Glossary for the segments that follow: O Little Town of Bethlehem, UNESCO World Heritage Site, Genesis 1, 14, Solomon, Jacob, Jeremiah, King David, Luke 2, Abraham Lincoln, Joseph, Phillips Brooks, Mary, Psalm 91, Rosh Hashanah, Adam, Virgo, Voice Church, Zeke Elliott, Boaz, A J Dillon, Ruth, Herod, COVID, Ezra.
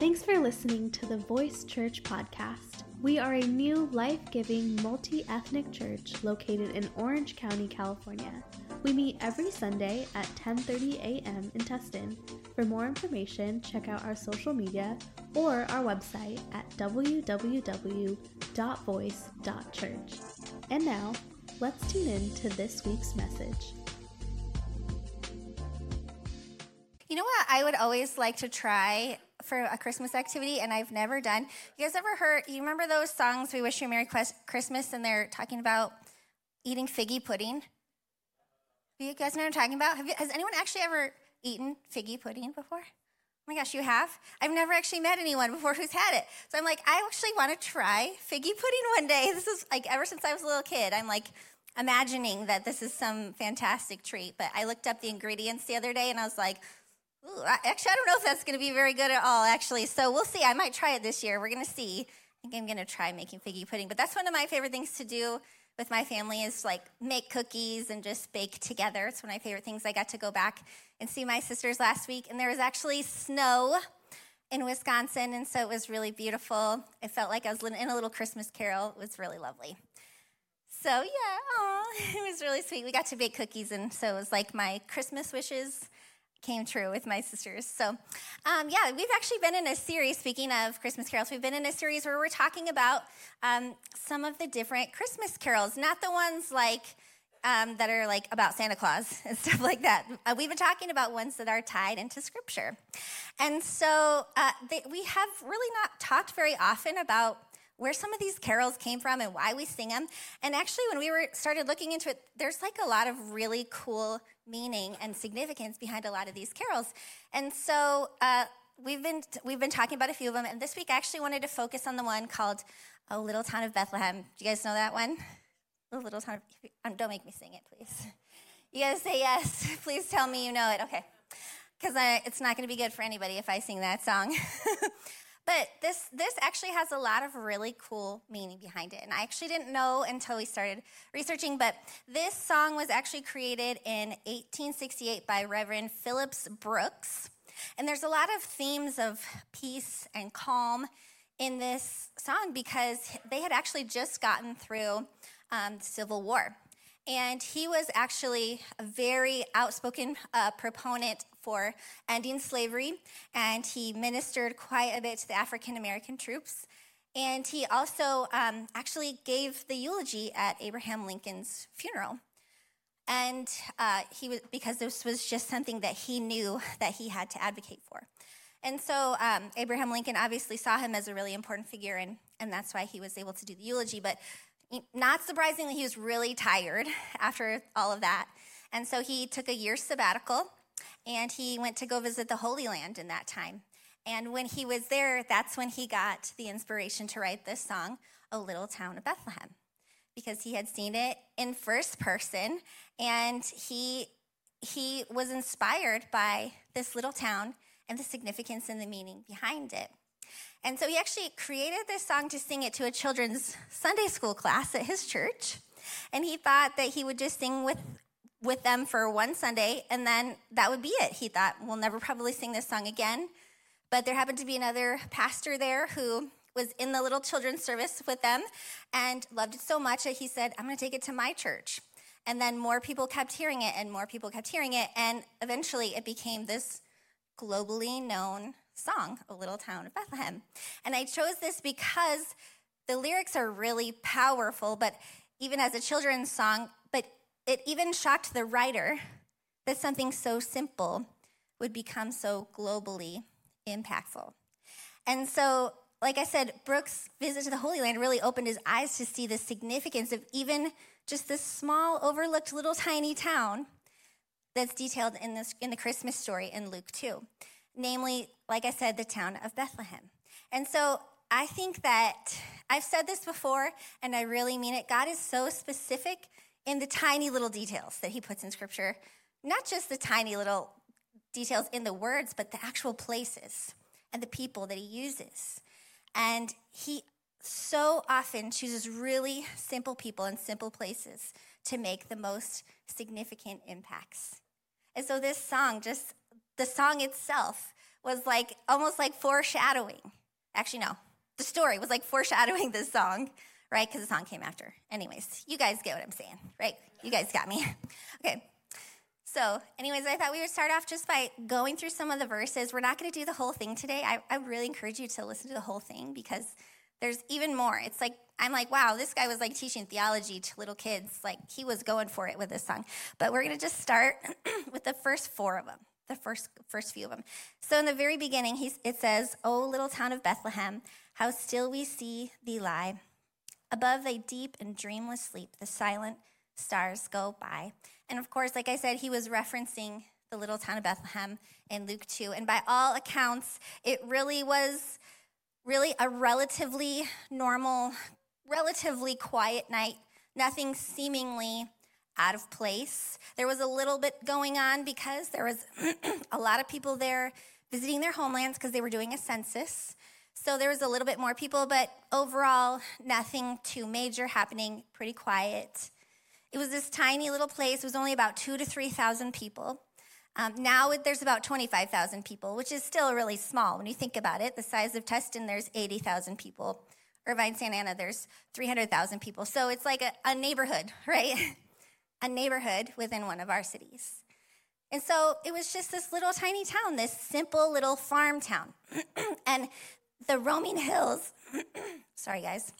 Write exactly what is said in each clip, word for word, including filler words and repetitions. Thanks for listening to the Voice Church podcast. We are a new, life-giving, multi-ethnic church located in Orange County, California. We meet every Sunday at ten thirty a.m. in Tustin. For more information, check out our social media or our website at w w w dot voice dot church. And now, let's tune in to this week's message. You know what I would always like to try for a Christmas activity, and I've never done? You guys ever heard, you remember those songs, We Wish You a Merry Christmas, and they're talking about eating figgy pudding? You guys know what I'm talking about? Have you, has anyone actually ever eaten figgy pudding before? Oh my gosh, you have? I've never actually met anyone before who's had it. So I'm like, I actually want to try figgy pudding one day. This is like, ever since I was a little kid, I'm like imagining that this is some fantastic treat. But I looked up the ingredients the other day, and I was like, ooh, actually, I don't know if that's going to be very good at all, actually. So we'll see. I might try it this year. We're going to see. I think I'm going to try making figgy pudding. But that's one of my favorite things to do with my family is, like, make cookies and just bake together. It's one of my favorite things. I got to go back and see my sisters last week, and there was actually snow in Wisconsin, and so it was really beautiful. It felt like I was in a little Christmas carol. It was really lovely. So, yeah, aw, it was really sweet. We got to bake cookies, and so it was like my Christmas wishes came true with my sisters. So, um, yeah, we've actually been in a series, speaking of Christmas carols, we've been in a series where we're talking about um, some of the different Christmas carols, not the ones like um, that are like about Santa Claus and stuff like that. Uh, we've been talking about ones that are tied into Scripture. And so uh, they, we have really not talked very often about where some of these carols came from and why we sing them. And actually, when we were started looking into it, there's like a lot of really cool meaning and significance behind a lot of these carols. And so uh, we've been we've been talking about a few of them. And this week, I actually wanted to focus on the one called O Little Town of Bethlehem. Do you guys know that one? O Little Town of... Um, don't make me sing it, please. You guys say yes. Please tell me you know it. Okay. Because it's not going to be good for anybody if I sing that song. But this this actually has a lot of really cool meaning behind it. And I actually didn't know until we started researching, but this song was actually created in eighteen sixty-eight by Reverend Phillips Brooks. And there's a lot of themes of peace and calm in this song because they had actually just gotten through um, the Civil War. And he was actually a very outspoken uh, proponent for ending slavery, and he ministered quite a bit to the African-American troops. And he also um, actually gave the eulogy at Abraham Lincoln's funeral. And uh, he was, because this was just something that he knew that he had to advocate for. And so um, Abraham Lincoln obviously saw him as a really important figure, and, and that's why he was able to do the eulogy. But not surprisingly, he was really tired after all of that. And so he took a year sabbatical, and he went to go visit the Holy Land in that time. And when he was there, that's when he got the inspiration to write this song, O Little Town of Bethlehem, because he had seen it in first person, and he he was inspired by this little town and the significance and the meaning behind it. And so he actually created this song to sing it to a children's Sunday school class at his church. And he thought that he would just sing with with them for one Sunday, and then that would be it. He thought, we'll never probably sing this song again. But there happened to be another pastor there who was in the little children's service with them and loved it so much that he said, I'm going to take it to my church. And then more people kept hearing it, and more people kept hearing it, and eventually it became this globally known song, O Little Town of Bethlehem. And I chose this because the lyrics are really powerful, but even as a children's song, but it even shocked the writer that something so simple would become so globally impactful. And so, like I said, Brooks' visit to the Holy Land really opened his eyes to see the significance of even just this small, overlooked, little tiny town that's detailed in this in the Christmas story in Luke two. Namely, like I said, the town of Bethlehem. And so I think that I've said this before, and I really mean it. God is so specific in the tiny little details that he puts in Scripture, not just the tiny little details in the words, but the actual places and the people that he uses. And he so often chooses really simple people and simple places to make the most significant impacts. And so this song just... The song itself was like almost like foreshadowing. Actually, no. The story was like foreshadowing this song, right? Because the song came after. Anyways, you guys get what I'm saying, right? You guys got me. Okay. So anyways, I thought we would start off just by going through some of the verses. We're not going to do the whole thing today. I, I really encourage you to listen to the whole thing because there's even more. It's like, I'm like, wow, this guy was like teaching theology to little kids. Like he was going for it with this song. But we're going to just start with the first four of them, the first first few of them. So in the very beginning, he's, it says, "O little town of Bethlehem, how still we see thee lie. Above thy deep and dreamless sleep, the silent stars go by." And of course, like I said, he was referencing the little town of Bethlehem in Luke two. And by all accounts, it really was really a relatively normal, relatively quiet night, nothing seemingly out of place. There was a little bit going on because there was a lot of people there visiting their homelands because they were doing a census. So there was a little bit more people, but overall, nothing too major happening, pretty quiet. It was this tiny little place. It was only about two thousand to three thousand people. Um, now it, there's about twenty-five thousand people, which is still really small when you think about it. The size of Tustin, there's eighty thousand people. Irvine, Santa Ana, there's three hundred thousand people. So it's like a, a neighborhood, right? A neighborhood within one of our cities. And so it was just this little tiny town, this simple little farm town. And the roaming hills, sorry guys,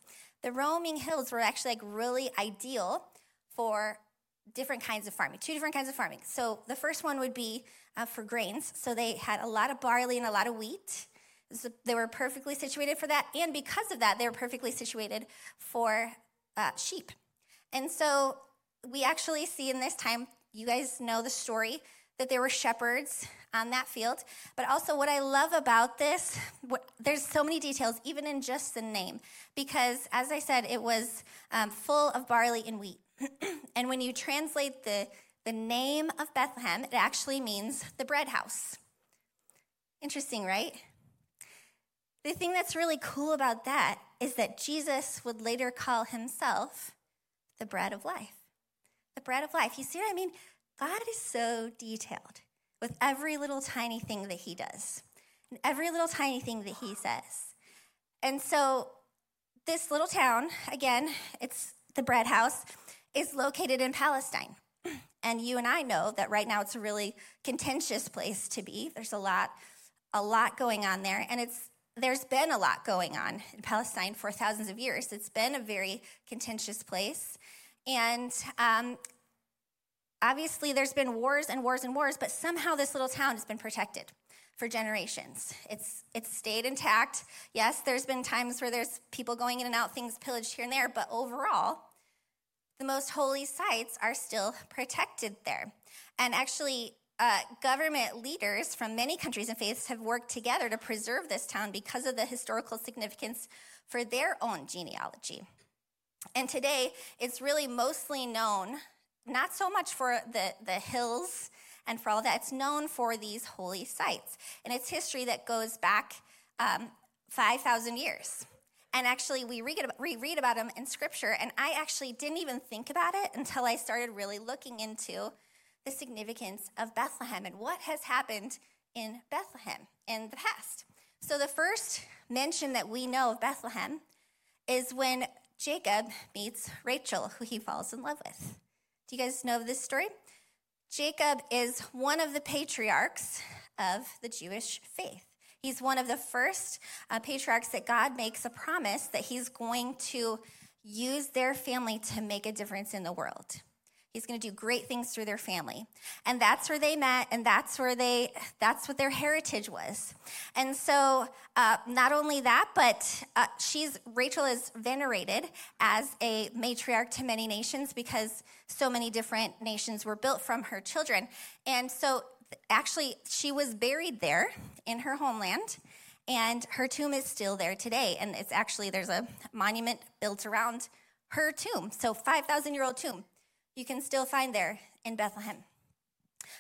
the roaming hills were actually like really ideal for different kinds of farming, two different kinds of farming. So the first one would be uh, for grains. So they had a lot of barley and a lot of wheat. So they were perfectly situated for that. And because of that, they were perfectly situated for uh, sheep. And so we actually see in this time, you guys know the story, that there were shepherds on that field. But also what I love about this, what, there's so many details, even in just the name. Because as I said, it was um, full of barley and wheat. And when you translate the, the name of Bethlehem, it actually means the bread house. Interesting, right? The thing that's really cool about that is that Jesus would later call himself the bread of life. The bread of life. You see what I mean? God is so detailed with every little tiny thing that he does and every little tiny thing that he says. And so this little town, again, it's the bread house, is located in Palestine. And you and I know that right now it's a really contentious place to be. There's a lot, a lot going on there. And it's there's been a lot going on in Palestine for thousands of years. It's been a very contentious place. And um, obviously there's been wars and wars and wars, but somehow this little town has been protected for generations. It's it's stayed intact. Yes, there's been times where there's people going in and out, things pillaged here and there, but overall, the most holy sites are still protected there. And actually, uh, government leaders from many countries and faiths have worked together to preserve this town because of the historical significance for their own genealogy. And today, it's really mostly known, not so much for the, the hills and for all that, it's known for these holy sites. And it's history that goes back um, five thousand years. And actually, we read about, reread about them in Scripture, and I actually didn't even think about it until I started really looking into the significance of Bethlehem and what has happened in Bethlehem in the past. So the first mention that we know of Bethlehem is when Jacob meets Rachel, who he falls in love with. Do you guys know this story? Jacob is one of the patriarchs of the Jewish faith. He's one of the first uh, patriarchs that God makes a promise that he's going to use their family to make a difference in the world. He's going to do great things through their family. And that's where they met, and that's where they that's what their heritage was. And so uh, not only that, but uh, she's Rachel is venerated as a matriarch to many nations because so many different nations were built from her children. And so actually, she was buried there in her homeland, and her tomb is still there today. And it's actually, there's a monument built around her tomb. So five thousand-year-old tomb you can still find there in Bethlehem.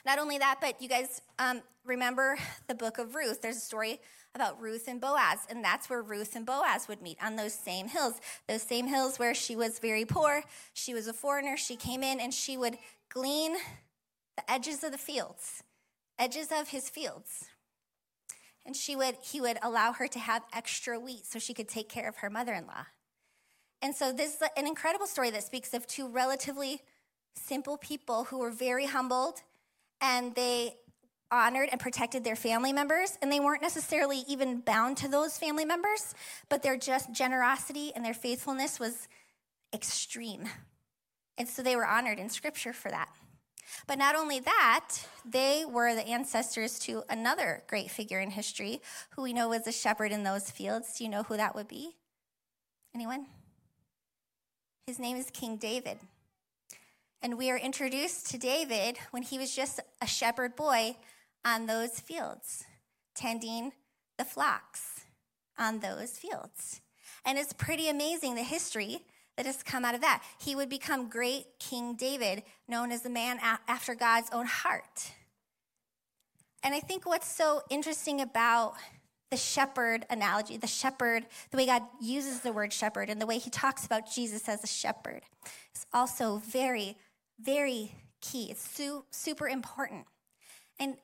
Not only that, but you guys um, remember the book of Ruth. There's a story about Ruth and Boaz, and that's where Ruth and Boaz would meet, on those same hills. Those same hills where she was very poor. She was a foreigner. She came in, and she would glean the edges of the fields. edges of his fields. and she would he would allow her to have extra wheat so she could take care of her mother-in-law. And so this is an incredible story that speaks of two relatively simple people who were very humbled, and they honored and protected their family members, and they weren't necessarily even bound to those family members, but their just generosity and their faithfulness was extreme. And so they were honored in Scripture for that. But not only that, they were the ancestors to another great figure in history who we know was a shepherd in those fields. Do you know who that would be? Anyone? His name is King David. And we are introduced to David when he was just a shepherd boy on those fields, tending the flocks on those fields. And it's pretty amazing, the history that has come out of that. He would become great King David, known as the man after God's own heart. And I think what's so interesting about the shepherd analogy, the shepherd, the way God uses the word shepherd and the way he talks about Jesus as a shepherd is also very, very key. It's su- super important. And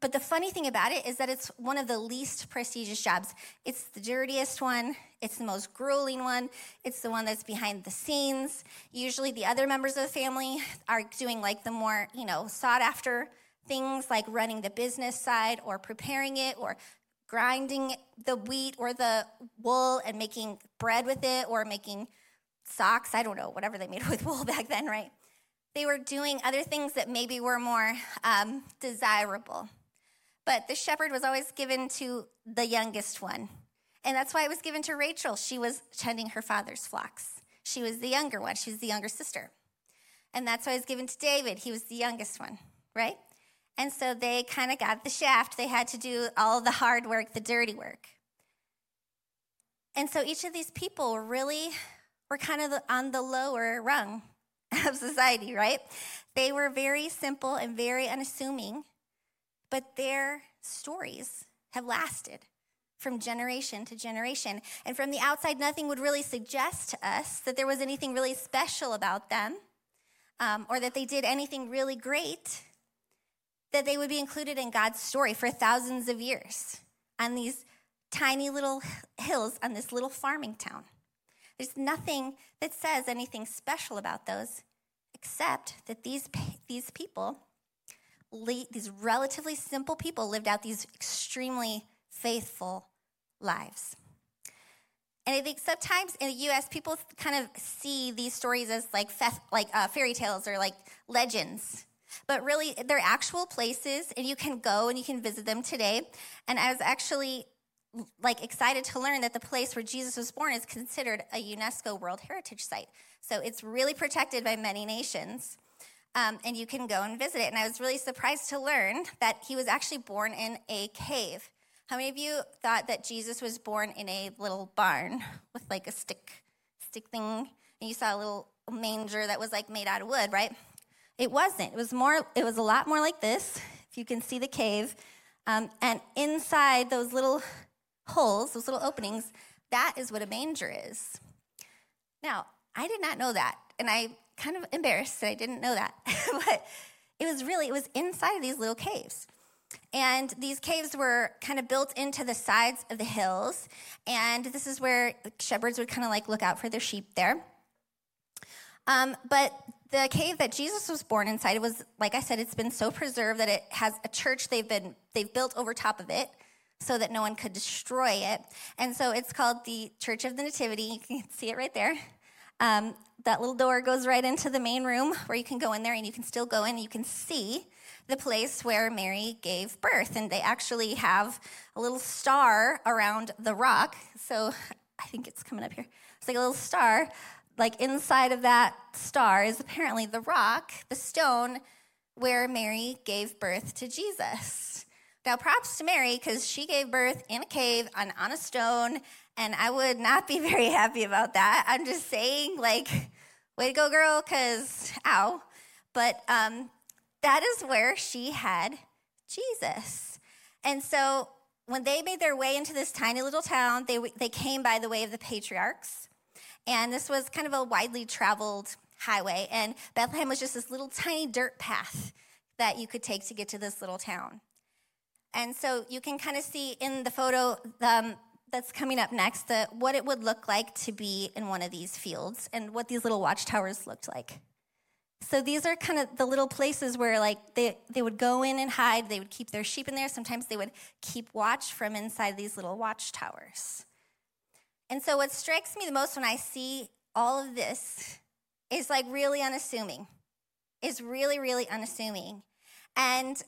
But the funny thing about it is that it's one of the least prestigious jobs. It's the dirtiest one. It's the most grueling one. It's the one that's behind the scenes. Usually the other members of the family are doing like the more, you know, sought after things like running the business side or preparing it or grinding the wheat or the wool and making bread with it or making socks. I don't know, whatever they made with wool back then, right? They were doing other things that maybe were more um, desirable. But the shepherd was always given to the youngest one. And that's why it was given to Rachel. She was tending her father's flocks. She was the younger one. She was the younger sister. And that's why it was given to David. He was the youngest one, right? And so they kind of got the shaft. They had to do all the hard work, the dirty work. And so each of these people really were kind of on the lower rung of society, right? They were very simple and very unassuming, but their stories have lasted from generation to generation. And from the outside, nothing would really suggest to us that there was anything really special about them, um, or that they did anything really great, that they would be included in God's story for thousands of years on these tiny little hills on this little farming town. There's nothing that says anything special about those, except that these these people... these relatively simple people lived out these extremely faithful lives. And I think sometimes in the U S, people kind of see these stories as like fef- like uh, fairy tales or like legends. But really, they're actual places, and you can go and you can visit them today. And I was actually like excited to learn that the place where Jesus was born is considered a UNESCO World Heritage Site. So it's really protected by many nations. Um, and you can go and visit it. And I was really surprised to learn that he was actually born in a cave. How many of you thought that Jesus was born in a little barn with like a stick, stick thing? And you saw a little manger that was like made out of wood, right? It wasn't. It was more. It was a lot more like this, if you can see the cave. Um, and inside those little holes, those little openings, that is what a manger is. Now, I did not know that. And I... kind of embarrassed that I didn't know that, but it was really, it was inside of these little caves. And these caves were kind of built into the sides of the hills, and this is where shepherds would kind of like look out for their sheep there. Um, but the cave that Jesus was born inside, it was, like I said, it's been so preserved that it has a church they've been, they've built over top of it so that no one could destroy it. And so it's called the Church of the Nativity. You can see it right there. Um, that little door goes right into the main room where you can go in there, and you can still go in and you can see the place where Mary gave birth. And they actually have a little star around the rock. So I think it's coming up here. It's like a little star. Like inside of that star is apparently the rock, the stone where Mary gave birth to Jesus. Now, props to Mary, because she gave birth in a cave on, on a stone, and I would not be very happy about that. I'm just saying, like, way to go, girl, because, ow. But um, that is where she had Jesus. And so when they made their way into this tiny little town, they they came by the way of the patriarchs. And this was kind of a widely traveled highway. And Bethlehem was just this little tiny dirt path that you could take to get to this little town. And so you can kind of see in the photo um, that's coming up next the, what it would look like to be in one of these fields and what these little watchtowers looked like. So these are kind of the little places where, like, they, they would go in and hide. They would keep their sheep in there. Sometimes they would keep watch from inside these little watchtowers. And so what strikes me the most when I see all of this is, like, really unassuming. Is really, really unassuming. And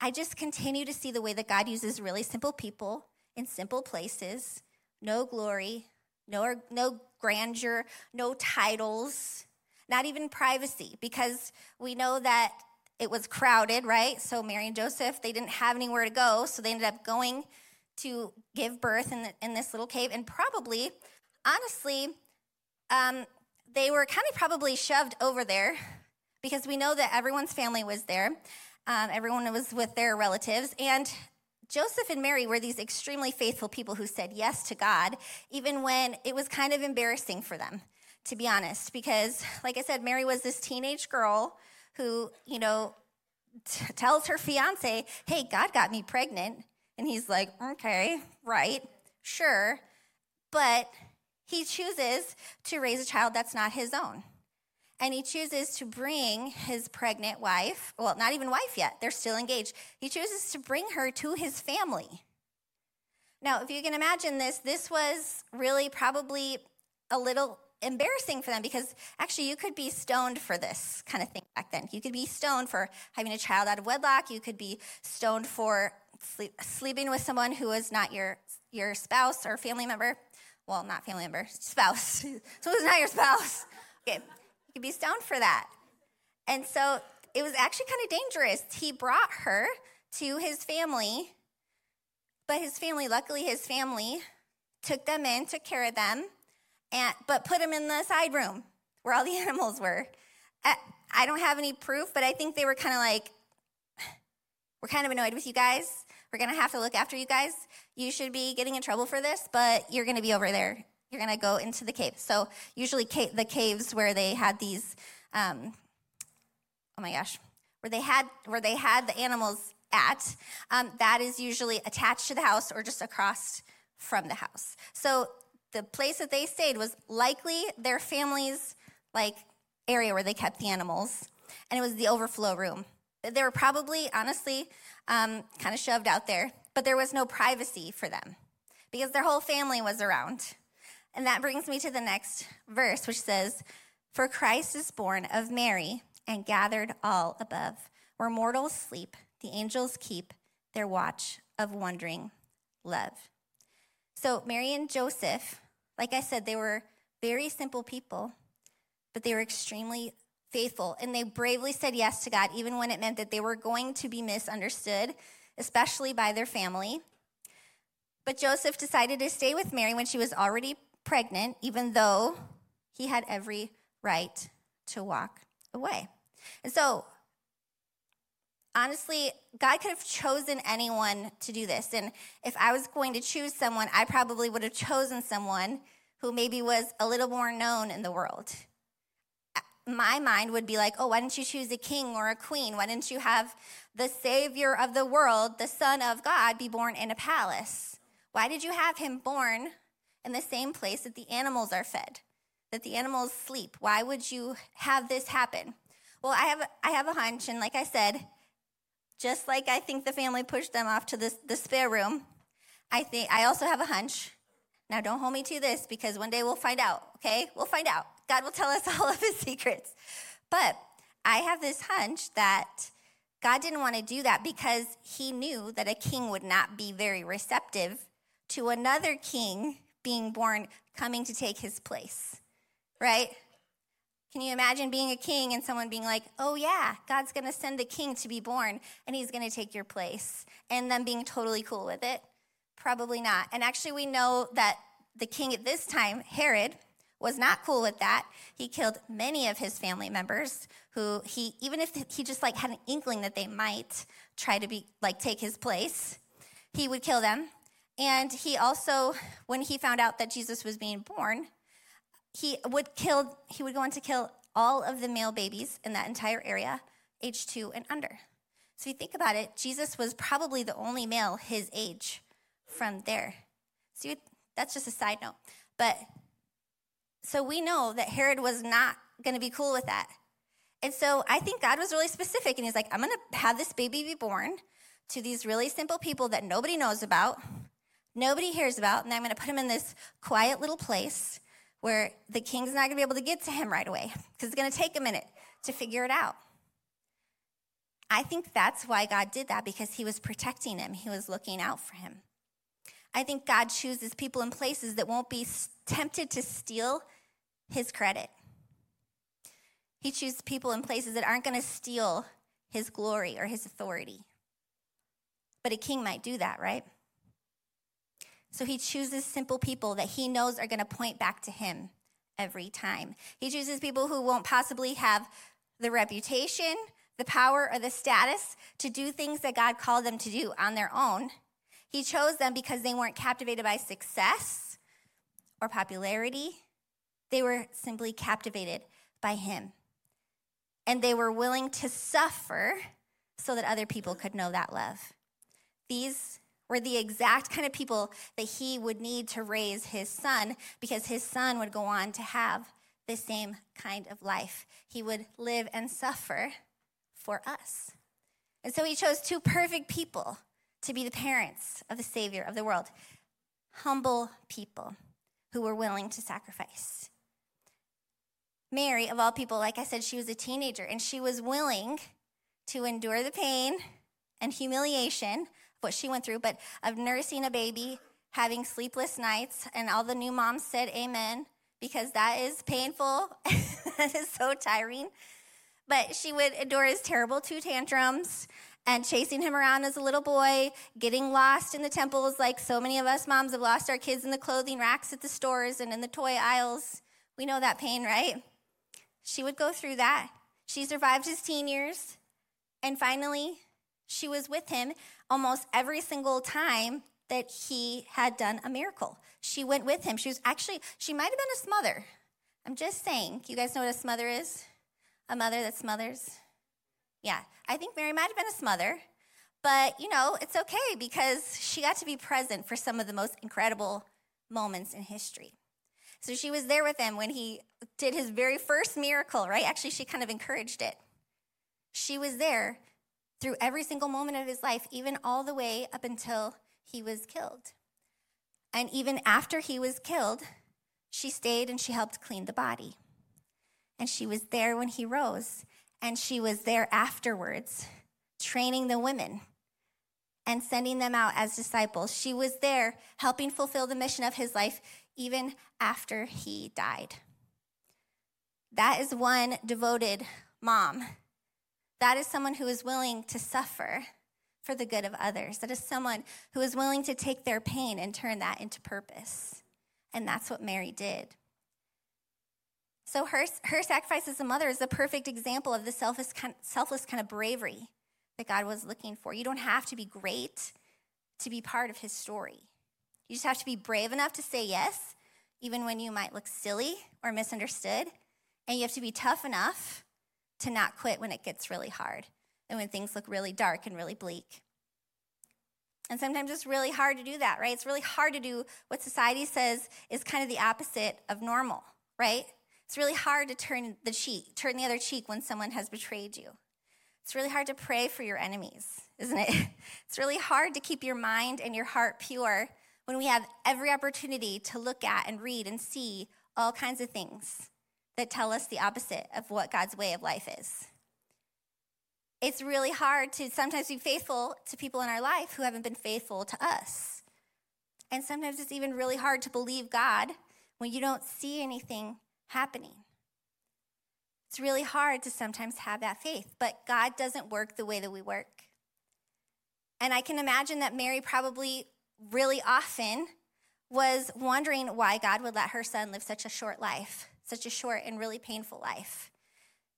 I just continue to see the way that God uses really simple people in simple places. No glory, no, no grandeur, no titles, not even privacy, because we know that it was crowded, right? So Mary and Joseph, they didn't have anywhere to go, so they ended up going to give birth in, the, in this little cave. And probably, honestly, um, they were kind of probably shoved over there because we know that everyone's family was there. Um, everyone was with their relatives. And Joseph and Mary were these extremely faithful people who said yes to God, even when it was kind of embarrassing for them, to be honest, because, like I said, Mary was this teenage girl who, you know, t- tells her fiancé, hey, God got me pregnant. And he's like, okay, right, sure. But he chooses to raise a child that's not his own. And he chooses to bring his pregnant wife, well, not even wife yet, they're still engaged. He chooses to bring her to his family. Now, if you can imagine this, this was really probably a little embarrassing for them, because actually you could be stoned for this kind of thing back then. You could be stoned for having a child out of wedlock. You could be stoned for sleep, sleeping with someone who is not your your spouse or family member. Well, not family member, spouse. So it's not your spouse. Okay. You could be stoned for that. And so it was actually kind of dangerous. He brought her to his family, but his family, luckily his family, took them in, took care of them, And, but put him in the side room where all the animals were. I, I don't have any proof, but I think they were kind of like, we're kind of annoyed with you guys. We're going to have to look after you guys. You should be getting in trouble for this, but you're going to be over there. You're going to go into the cave. So usually ca- the caves where they had these, um, oh my gosh, where they had where they had the animals at, um, that is usually attached to the house or just across from the house. So the place that they stayed was likely their family's, like, area where they kept the animals, and it was the overflow room. They were probably, honestly, um, kind of shoved out there, but there was no privacy for them because their whole family was around. And that brings me to the next verse, which says, "For Christ is born of Mary and gathered all above. Where mortals sleep, the angels keep their watch of wondering love." So Mary and Joseph, like I said, they were very simple people, but they were extremely faithful, and they bravely said yes to God, even when it meant that they were going to be misunderstood, especially by their family. But Joseph decided to stay with Mary when she was already pregnant, even though he had every right to walk away. And so, honestly, God could have chosen anyone to do this. And if I was going to choose someone, I probably would have chosen someone who maybe was a little more known in the world. My mind would be like, oh, why didn't you choose a king or a queen? Why didn't you have the Savior of the world, the Son of God, be born in a palace? Why did you have him born in the same place that the animals are fed, that the animals sleep? Why would you have this happen? Well, I have I have a hunch, and like I said, just like I think the family pushed them off to this, the spare room, I think I also have a hunch. Now, don't hold me to this, because one day we'll find out, okay? We'll find out. God will tell us all of his secrets. But I have this hunch that God didn't want to do that because he knew that a king would not be very receptive to another king being born, coming to take his place, right? Can you imagine being a king and someone being like, oh, yeah, God's going to send a king to be born, and he's going to take your place, and them being totally cool with it? Probably not. And actually, we know that the king at this time, Herod, was not cool with that. He killed many of his family members who he, even if he just, like, had an inkling that they might try to be, like, take his place, he would kill them. And he also, when he found out that Jesus was being born, He would kill. He would go on to kill all of the male babies in that entire area, age two and under. So you think about it, Jesus was probably the only male his age from there. So you, that's just a side note. But so we know that Herod was not going to be cool with that. And so I think God was really specific, and he's like, I'm going to have this baby be born to these really simple people that nobody knows about, nobody hears about, and I'm going to put him in this quiet little place where the king's not going to be able to get to him right away because it's going to take a minute to figure it out. I think that's why God did that, because he was protecting him. He was looking out for him. I think God chooses people and places that won't be tempted to steal his credit. He chooses people and places that aren't going to steal his glory or his authority. But a king might do that, right? So he chooses simple people that he knows are going to point back to him every time. He chooses people who won't possibly have the reputation, the power, or the status to do things that God called them to do on their own. He chose them because they weren't captivated by success or popularity. They were simply captivated by him. And they were willing to suffer so that other people could know that love. These were the exact kind of people that he would need to raise his son, because his son would go on to have the same kind of life. He would live and suffer for us. And so he chose two perfect people to be the parents of the Savior of the world. Humble people who were willing to sacrifice. Mary, of all people, like I said, she was a teenager, and she was willing to endure the pain and humiliation of what she went through, but of nursing a baby, having sleepless nights, and all the new moms said amen, because that is painful. That is so tiring. But she would endure his terrible two tantrums and chasing him around as a little boy, getting lost in the temples like so many of us moms have lost our kids in the clothing racks at the stores and in the toy aisles. We know that pain, right? She would go through that. She survived his teen years, and finally, she was with him almost every single time that he had done a miracle. She went with him. She was actually, she might have been a smother. I'm just saying. You guys know what a smother is? A mother that smothers? Yeah, I think Mary might have been a smother. But, you know, it's okay, because she got to be present for some of the most incredible moments in history. So she was there with him when he did his very first miracle, right? Actually, she kind of encouraged it. She was there through every single moment of his life, even all the way up until he was killed. And even after he was killed, she stayed and she helped clean the body. And she was there when he rose. And she was there afterwards, training the women and sending them out as disciples. She was there helping fulfill the mission of his life even after he died. That is one devoted mom. That is someone who is willing to suffer for the good of others. That is someone who is willing to take their pain and turn that into purpose. And that's what Mary did. So her, her sacrifice as a mother is the perfect example of the selfless kind, selfless kind of bravery that God was looking for. You don't have to be great to be part of his story. You just have to be brave enough to say yes, even when you might look silly or misunderstood. And you have to be tough enough to not quit when it gets really hard and when things look really dark and really bleak. And sometimes it's really hard to do that, right? It's really hard to do what society says is kind of the opposite of normal, right? It's really hard to turn the cheek, turn the other cheek when someone has betrayed you. It's really hard to pray for your enemies, isn't it? It's really hard to keep your mind and your heart pure when we have every opportunity to look at and read and see all kinds of things that tell us the opposite of what God's way of life is. It's really hard to sometimes be faithful to people in our life who haven't been faithful to us. And sometimes it's even really hard to believe God when you don't see anything happening. It's really hard to sometimes have that faith, but God doesn't work the way that we work. And I can imagine that Mary probably really often was wondering why God would let her son live such a short life. Such a short and really painful life.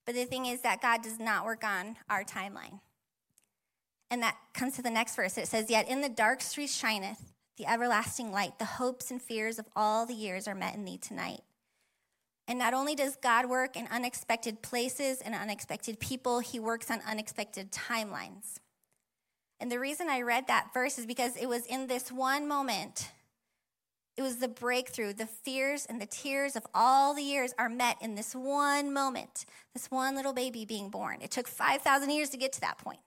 But the thing is that God does not work on our timeline. And that comes to the next verse. It says, yet in the dark street shineth the everlasting light. The hopes and fears of all the years are met in thee tonight. And not only does God work in unexpected places and unexpected people, he works on unexpected timelines. And the reason I read that verse is because it was in this one moment. It was the breakthrough. The fears and the tears of all the years are met in this one moment, this one little baby being born. It took five thousand years to get to that point.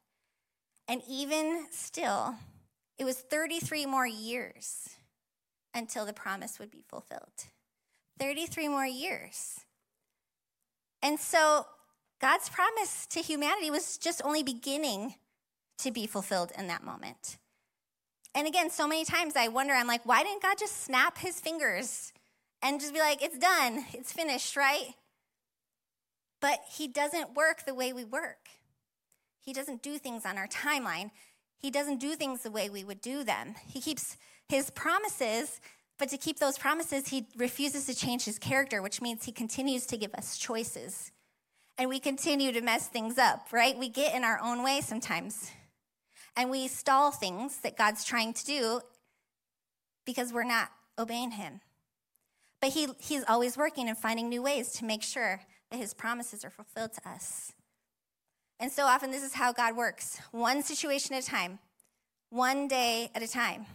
And even still, it was thirty-three more years until the promise would be fulfilled. thirty-three more years. And so God's promise to humanity was just only beginning to be fulfilled in that moment. And again, so many times I wonder, I'm like, why didn't God just snap his fingers and just be like, it's done, it's finished, right? But he doesn't work the way we work. He doesn't do things on our timeline. He doesn't do things the way we would do them. He keeps his promises, but to keep those promises, he refuses to change his character, which means he continues to give us choices. And we continue to mess things up, right? We get in our own way sometimes. And we stall things that God's trying to do because we're not obeying him. But he he's always working and finding new ways to make sure that his promises are fulfilled to us. And so often this is how God works, one situation at a time, one day at a time.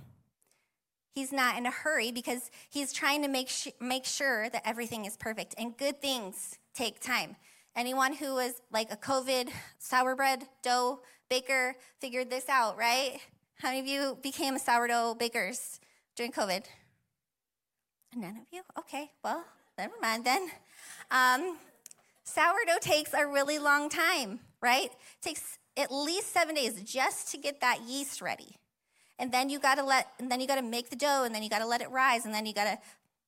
He's not in a hurry because he's trying to make sh- make sure that everything is perfect. And good things take time. Anyone who was like a COVID sourbread dough baker figured this out, right? How many of you became sourdough bakers during COVID? None of you? Okay, well, never mind then. Um, sourdough takes a really long time, right? It takes at least seven days just to get that yeast ready. And then you gotta let, and then you gotta make the dough, and then you gotta let it rise, and then you gotta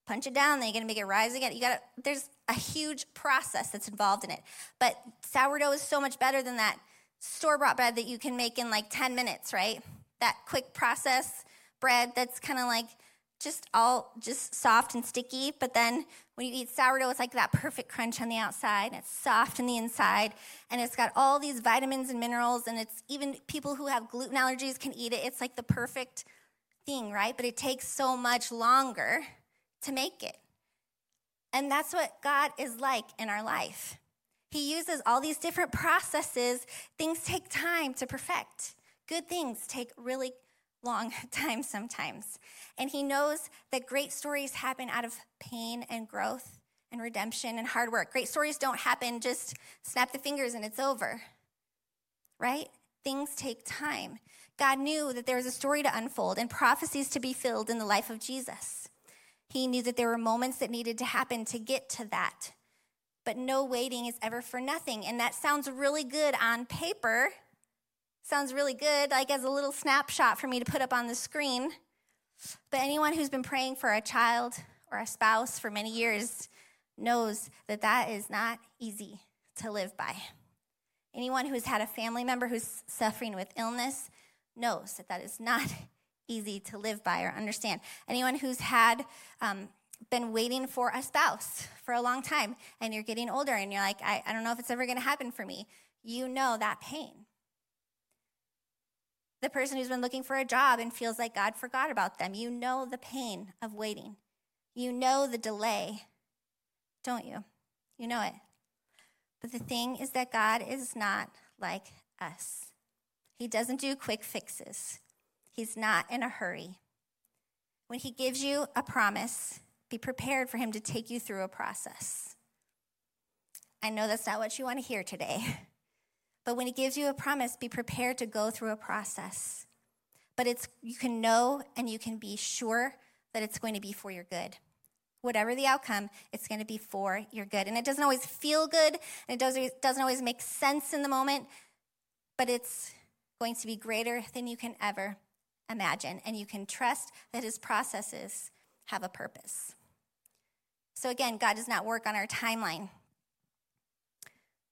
punch it down, then you gotta make it rise again. You gotta, there's a huge process that's involved in it. But sourdough is so much better than that store-bought bread that you can make in like ten minutes, right? That quick process bread that's kind of like just all just soft and sticky, but then when you eat sourdough, it's like that perfect crunch on the outside, and it's soft on the inside, and it's got all these vitamins and minerals, and it's even people who have gluten allergies can eat it. It's like the perfect thing, right? But it takes so much longer to make it. And that's what God is like in our life. He uses all these different processes. Things take time to perfect. Good things take really long time sometimes. And he knows that great stories happen out of pain and growth and redemption and hard work. Great stories don't happen, just snap the fingers and it's over, right? Things take time. God knew that there was a story to unfold and prophecies to be filled in the life of Jesus. He knew that there were moments that needed to happen to get to that. But no waiting is ever for nothing. And that sounds really good on paper. Sounds really good, like as a little snapshot for me to put up on the screen. But anyone who's been praying for a child or a spouse for many years knows that that is not easy to live by. Anyone who's had a family member who's suffering with illness knows that that is not easy to live by or understand. Anyone who's had... Um, been waiting for a spouse for a long time, and you're getting older, and you're like, I, I don't know if it's ever going to happen for me. You know that pain. The person who's been looking for a job and feels like God forgot about them, you know the pain of waiting. You know the delay, don't you? You know it. But the thing is that God is not like us. He doesn't do quick fixes. He's not in a hurry. When he gives you a promise, be prepared for him to take you through a process. I know that's not what you want to hear today, but when he gives you a promise, be prepared to go through a process. But it's you can know and you can be sure that it's going to be for your good. Whatever the outcome, it's going to be for your good. And it doesn't always feel good, and it doesn't always make sense in the moment, but it's going to be greater than you can ever imagine. And you can trust that his processes have a purpose. So again, God does not work on our timeline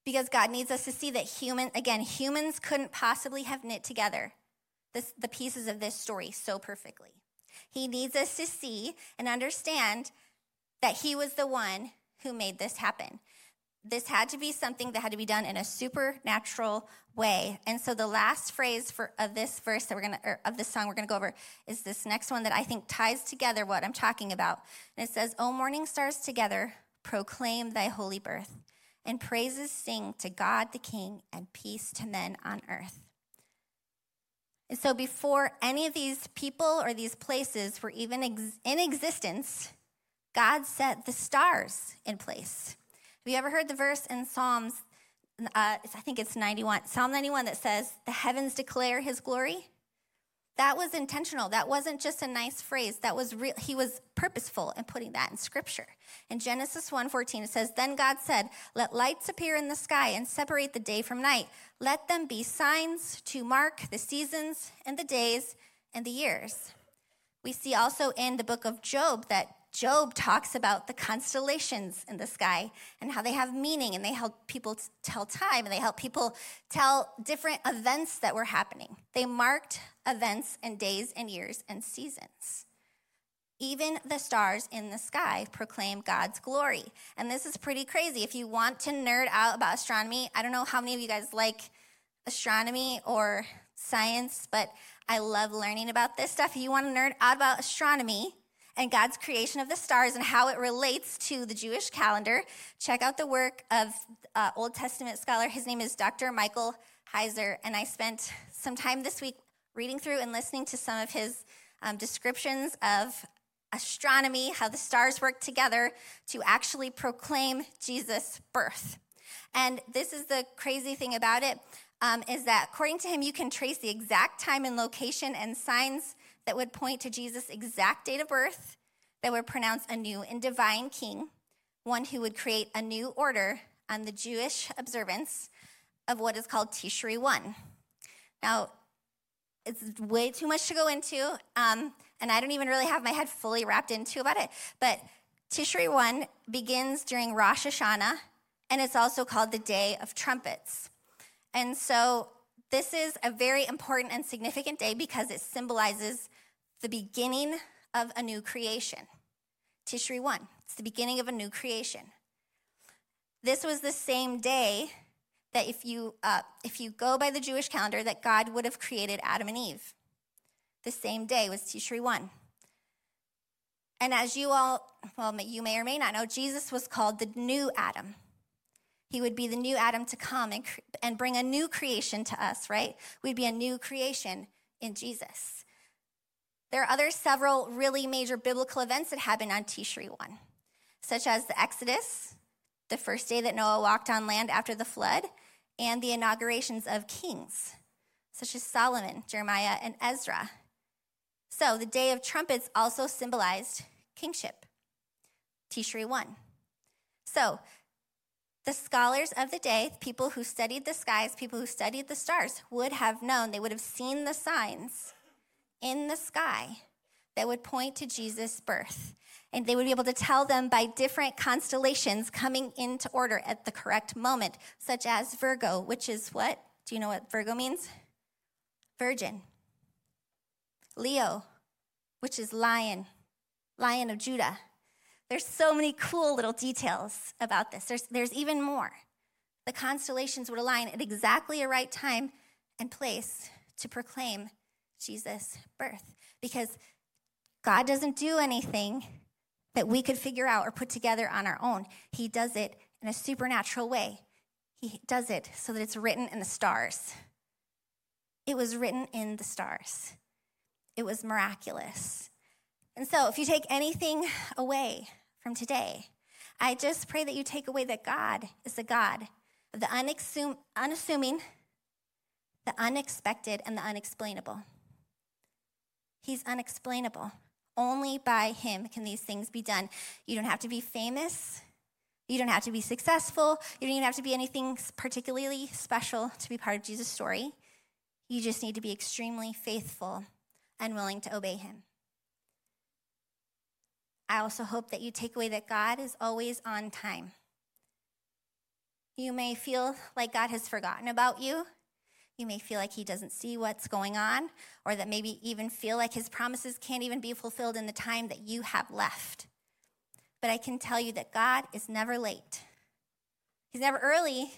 because God needs us to see that human, again, humans couldn't possibly have knit together this, the pieces of this story so perfectly. He needs us to see and understand that he was the one who made this happen. This had to be something that had to be done in a supernatural way. And so the last phrase for of this verse that we're going to, of this song we're going to go over is this next one that I think ties together what I'm talking about. And it says, "O morning stars together, proclaim thy holy birth, and praises sing to God the King and peace to men on earth." And so before any of these people or these places were even ex- in existence, God set the stars in place. Have you ever heard the verse in Psalms, uh, I think it's ninety-one, Psalm ninety-one that says, "The heavens declare his glory"? That was intentional. That wasn't just a nice phrase. That was real. He was purposeful in putting that in scripture. In Genesis one fourteen, it says, "Then God said, let lights appear in the sky and separate the day from night. Let them be signs to mark the seasons and the days and the years." We see also in the book of Job that Job talks about the constellations in the sky and how they have meaning and they help people tell time and they help people tell different events that were happening. They marked events and days and years and seasons. Even the stars in the sky proclaim God's glory. And this is pretty crazy. If you want to nerd out about astronomy, I don't know how many of you guys like astronomy or science, but I love learning about this stuff. If you want to nerd out about astronomy and God's creation of the stars and how it relates to the Jewish calendar, check out the work of uh, Old Testament scholar. His name is Doctor Michael Heiser, and I spent some time this week reading through and listening to some of his um, descriptions of astronomy, how the stars work together to actually proclaim Jesus' birth. And this is the crazy thing about it, um, is that according to him, you can trace the exact time and location and signs that would point to Jesus' exact date of birth, that would pronounce a new and divine king, one who would create a new order on the Jewish observance of what is called Tishri One. Now, it's way too much to go into, um, and I don't even really have my head fully wrapped into about it, but Tishri One begins during Rosh Hashanah, and it's also called the Day of Trumpets. And so this is a very important and significant day because it symbolizes the beginning of a new creation. Tishri One, it's the beginning of a new creation. This was the same day that if you uh, if you go by the Jewish calendar, that God would have created Adam and Eve. The same day was Tishri One. And as you all, well, you may or may not know, Jesus was called the new Adam. He would be the new Adam to come and and bring a new creation to us, right? We'd be a new creation in Jesus. There are other several really major biblical events that happened on Tishri One, such as the Exodus, the first day that Noah walked on land after the flood, and the inaugurations of kings, such as Solomon, Jeremiah, and Ezra. So the Day of Trumpets also symbolized kingship, Tishri One. So the scholars of the day, people who studied the skies, people who studied the stars, would have known, they would have seen the signs in the sky that would point to Jesus' birth. And they would be able to tell them by different constellations coming into order at the correct moment, such as Virgo, which is what? Do you know what Virgo means? Virgin. Leo, which is lion, lion of Judah. There's so many cool little details about this. There's, there's even more. The constellations would align at exactly a right time and place to proclaim Jesus' birth, because God doesn't do anything that we could figure out or put together on our own. He does it in a supernatural way. He does it so that it's written in the stars. It was written in the stars. It was miraculous. And so if you take anything away from today, I just pray that you take away that God is the God of the unassum- unassuming, the unexpected, and the unexplainable. He's unexplainable. Only by him can these things be done. You don't have to be famous. You don't have to be successful. You don't even have to be anything particularly special to be part of Jesus' story. You just need to be extremely faithful and willing to obey him. I also hope that you take away that God is always on time. You may feel like God has forgotten about you. You may feel like he doesn't see what's going on, or that maybe even feel like his promises can't even be fulfilled in the time that you have left. But I can tell you that God is never late. He's never early,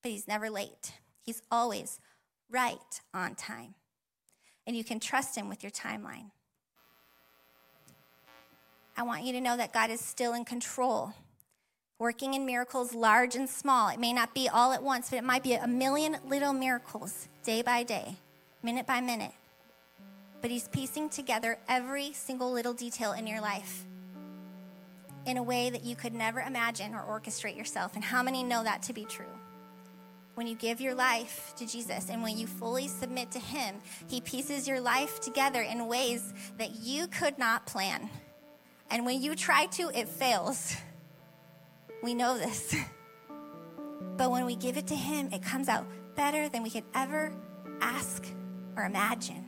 but he's never late. He's always right on time. And you can trust him with your timeline. I want you to know that God is still in control, working in miracles large and small. It may not be all at once, but it might be a million little miracles day by day, minute by minute. But he's piecing together every single little detail in your life in a way that you could never imagine or orchestrate yourself. And how many know that to be true? When you give your life to Jesus and when you fully submit to him, he pieces your life together in ways that you could not plan. And when you try to, it fails. We know this. But when we give it to him, it comes out better than we could ever ask or imagine.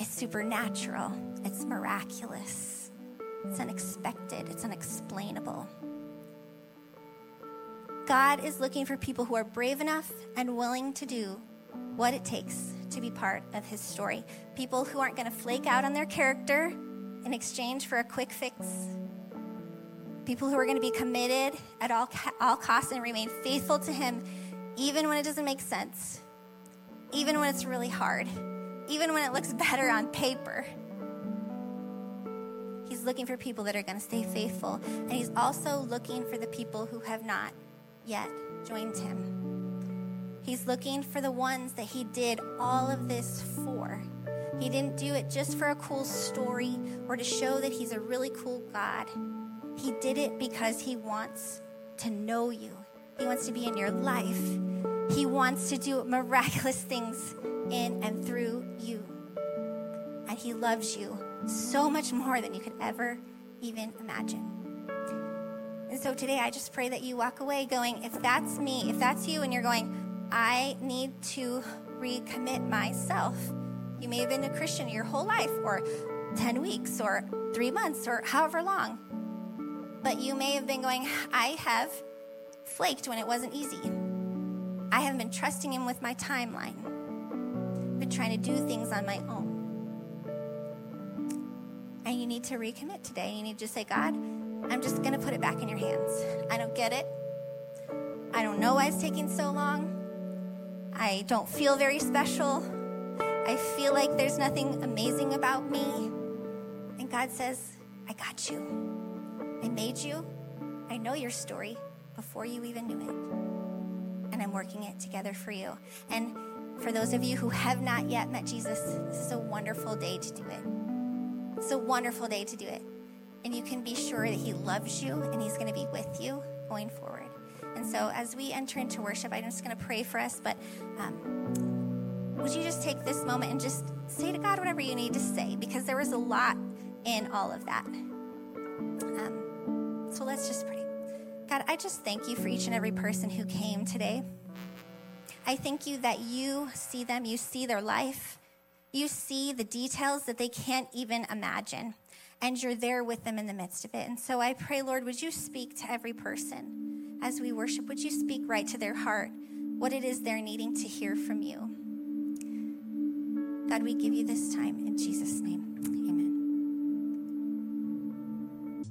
It's supernatural. It's miraculous. It's unexpected. It's unexplainable. God is looking for people who are brave enough and willing to do what it takes to be part of his story. People who aren't going to flake out on their character in exchange for a quick fix. People who are going to be committed at all, all costs and remain faithful to him, even when it doesn't make sense, even when it's really hard, even when it looks better on paper. He's looking for people that are going to stay faithful. And he's also looking for the people who have not yet joined him. He's looking for the ones that he did all of this for. He didn't do it just for a cool story or to show that he's a really cool God. He did it because he wants to know you. He wants to be in your life. He wants to do miraculous things in and through you. And he loves you so much more than you could ever even imagine. And so today I just pray that you walk away going, if that's me, if that's you, and you're going, I need to recommit myself. You may have been a Christian your whole life, or ten weeks, or three months, or however long. But you may have been going, I have flaked when it wasn't easy. I haven't been trusting him with my timeline. I've been trying to do things on my own. And you need to recommit today. You need to just say, God, I'm just going to put it back in your hands. I don't get it. I don't know why it's taking so long. I don't feel very special. I feel like there's nothing amazing about me. And God says, I got you. I made you. I know your story before you even knew it. And I'm working it together for you. And for those of you who have not yet met Jesus, this is a wonderful day to do it. It's a wonderful day to do it. And you can be sure that he loves you and he's going to be with you going forward. And so as we enter into worship, I'm just going to pray for us. But um, would you just take this moment and just say to God whatever you need to say, because there was a lot in all of that. Um, so let's just pray. God, I just thank you for each and every person who came today. I thank you that you see them. You see their life. You see the details that they can't even imagine, and you're there with them in the midst of it. And so I pray, Lord, would you speak to every person as we worship? Would you speak right to their heart, what it is they're needing to hear from you? God, we give you this time in Jesus' name. Amen.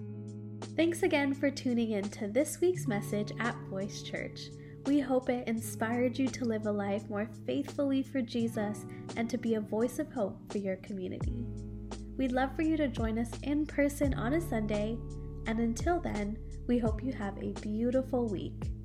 Thanks again for tuning in to this week's message at Voice Church. We hope it inspired you to live a life more faithfully for Jesus and to be a voice of hope for your community. We'd love for you to join us in person on a Sunday, and until then, we hope you have a beautiful week.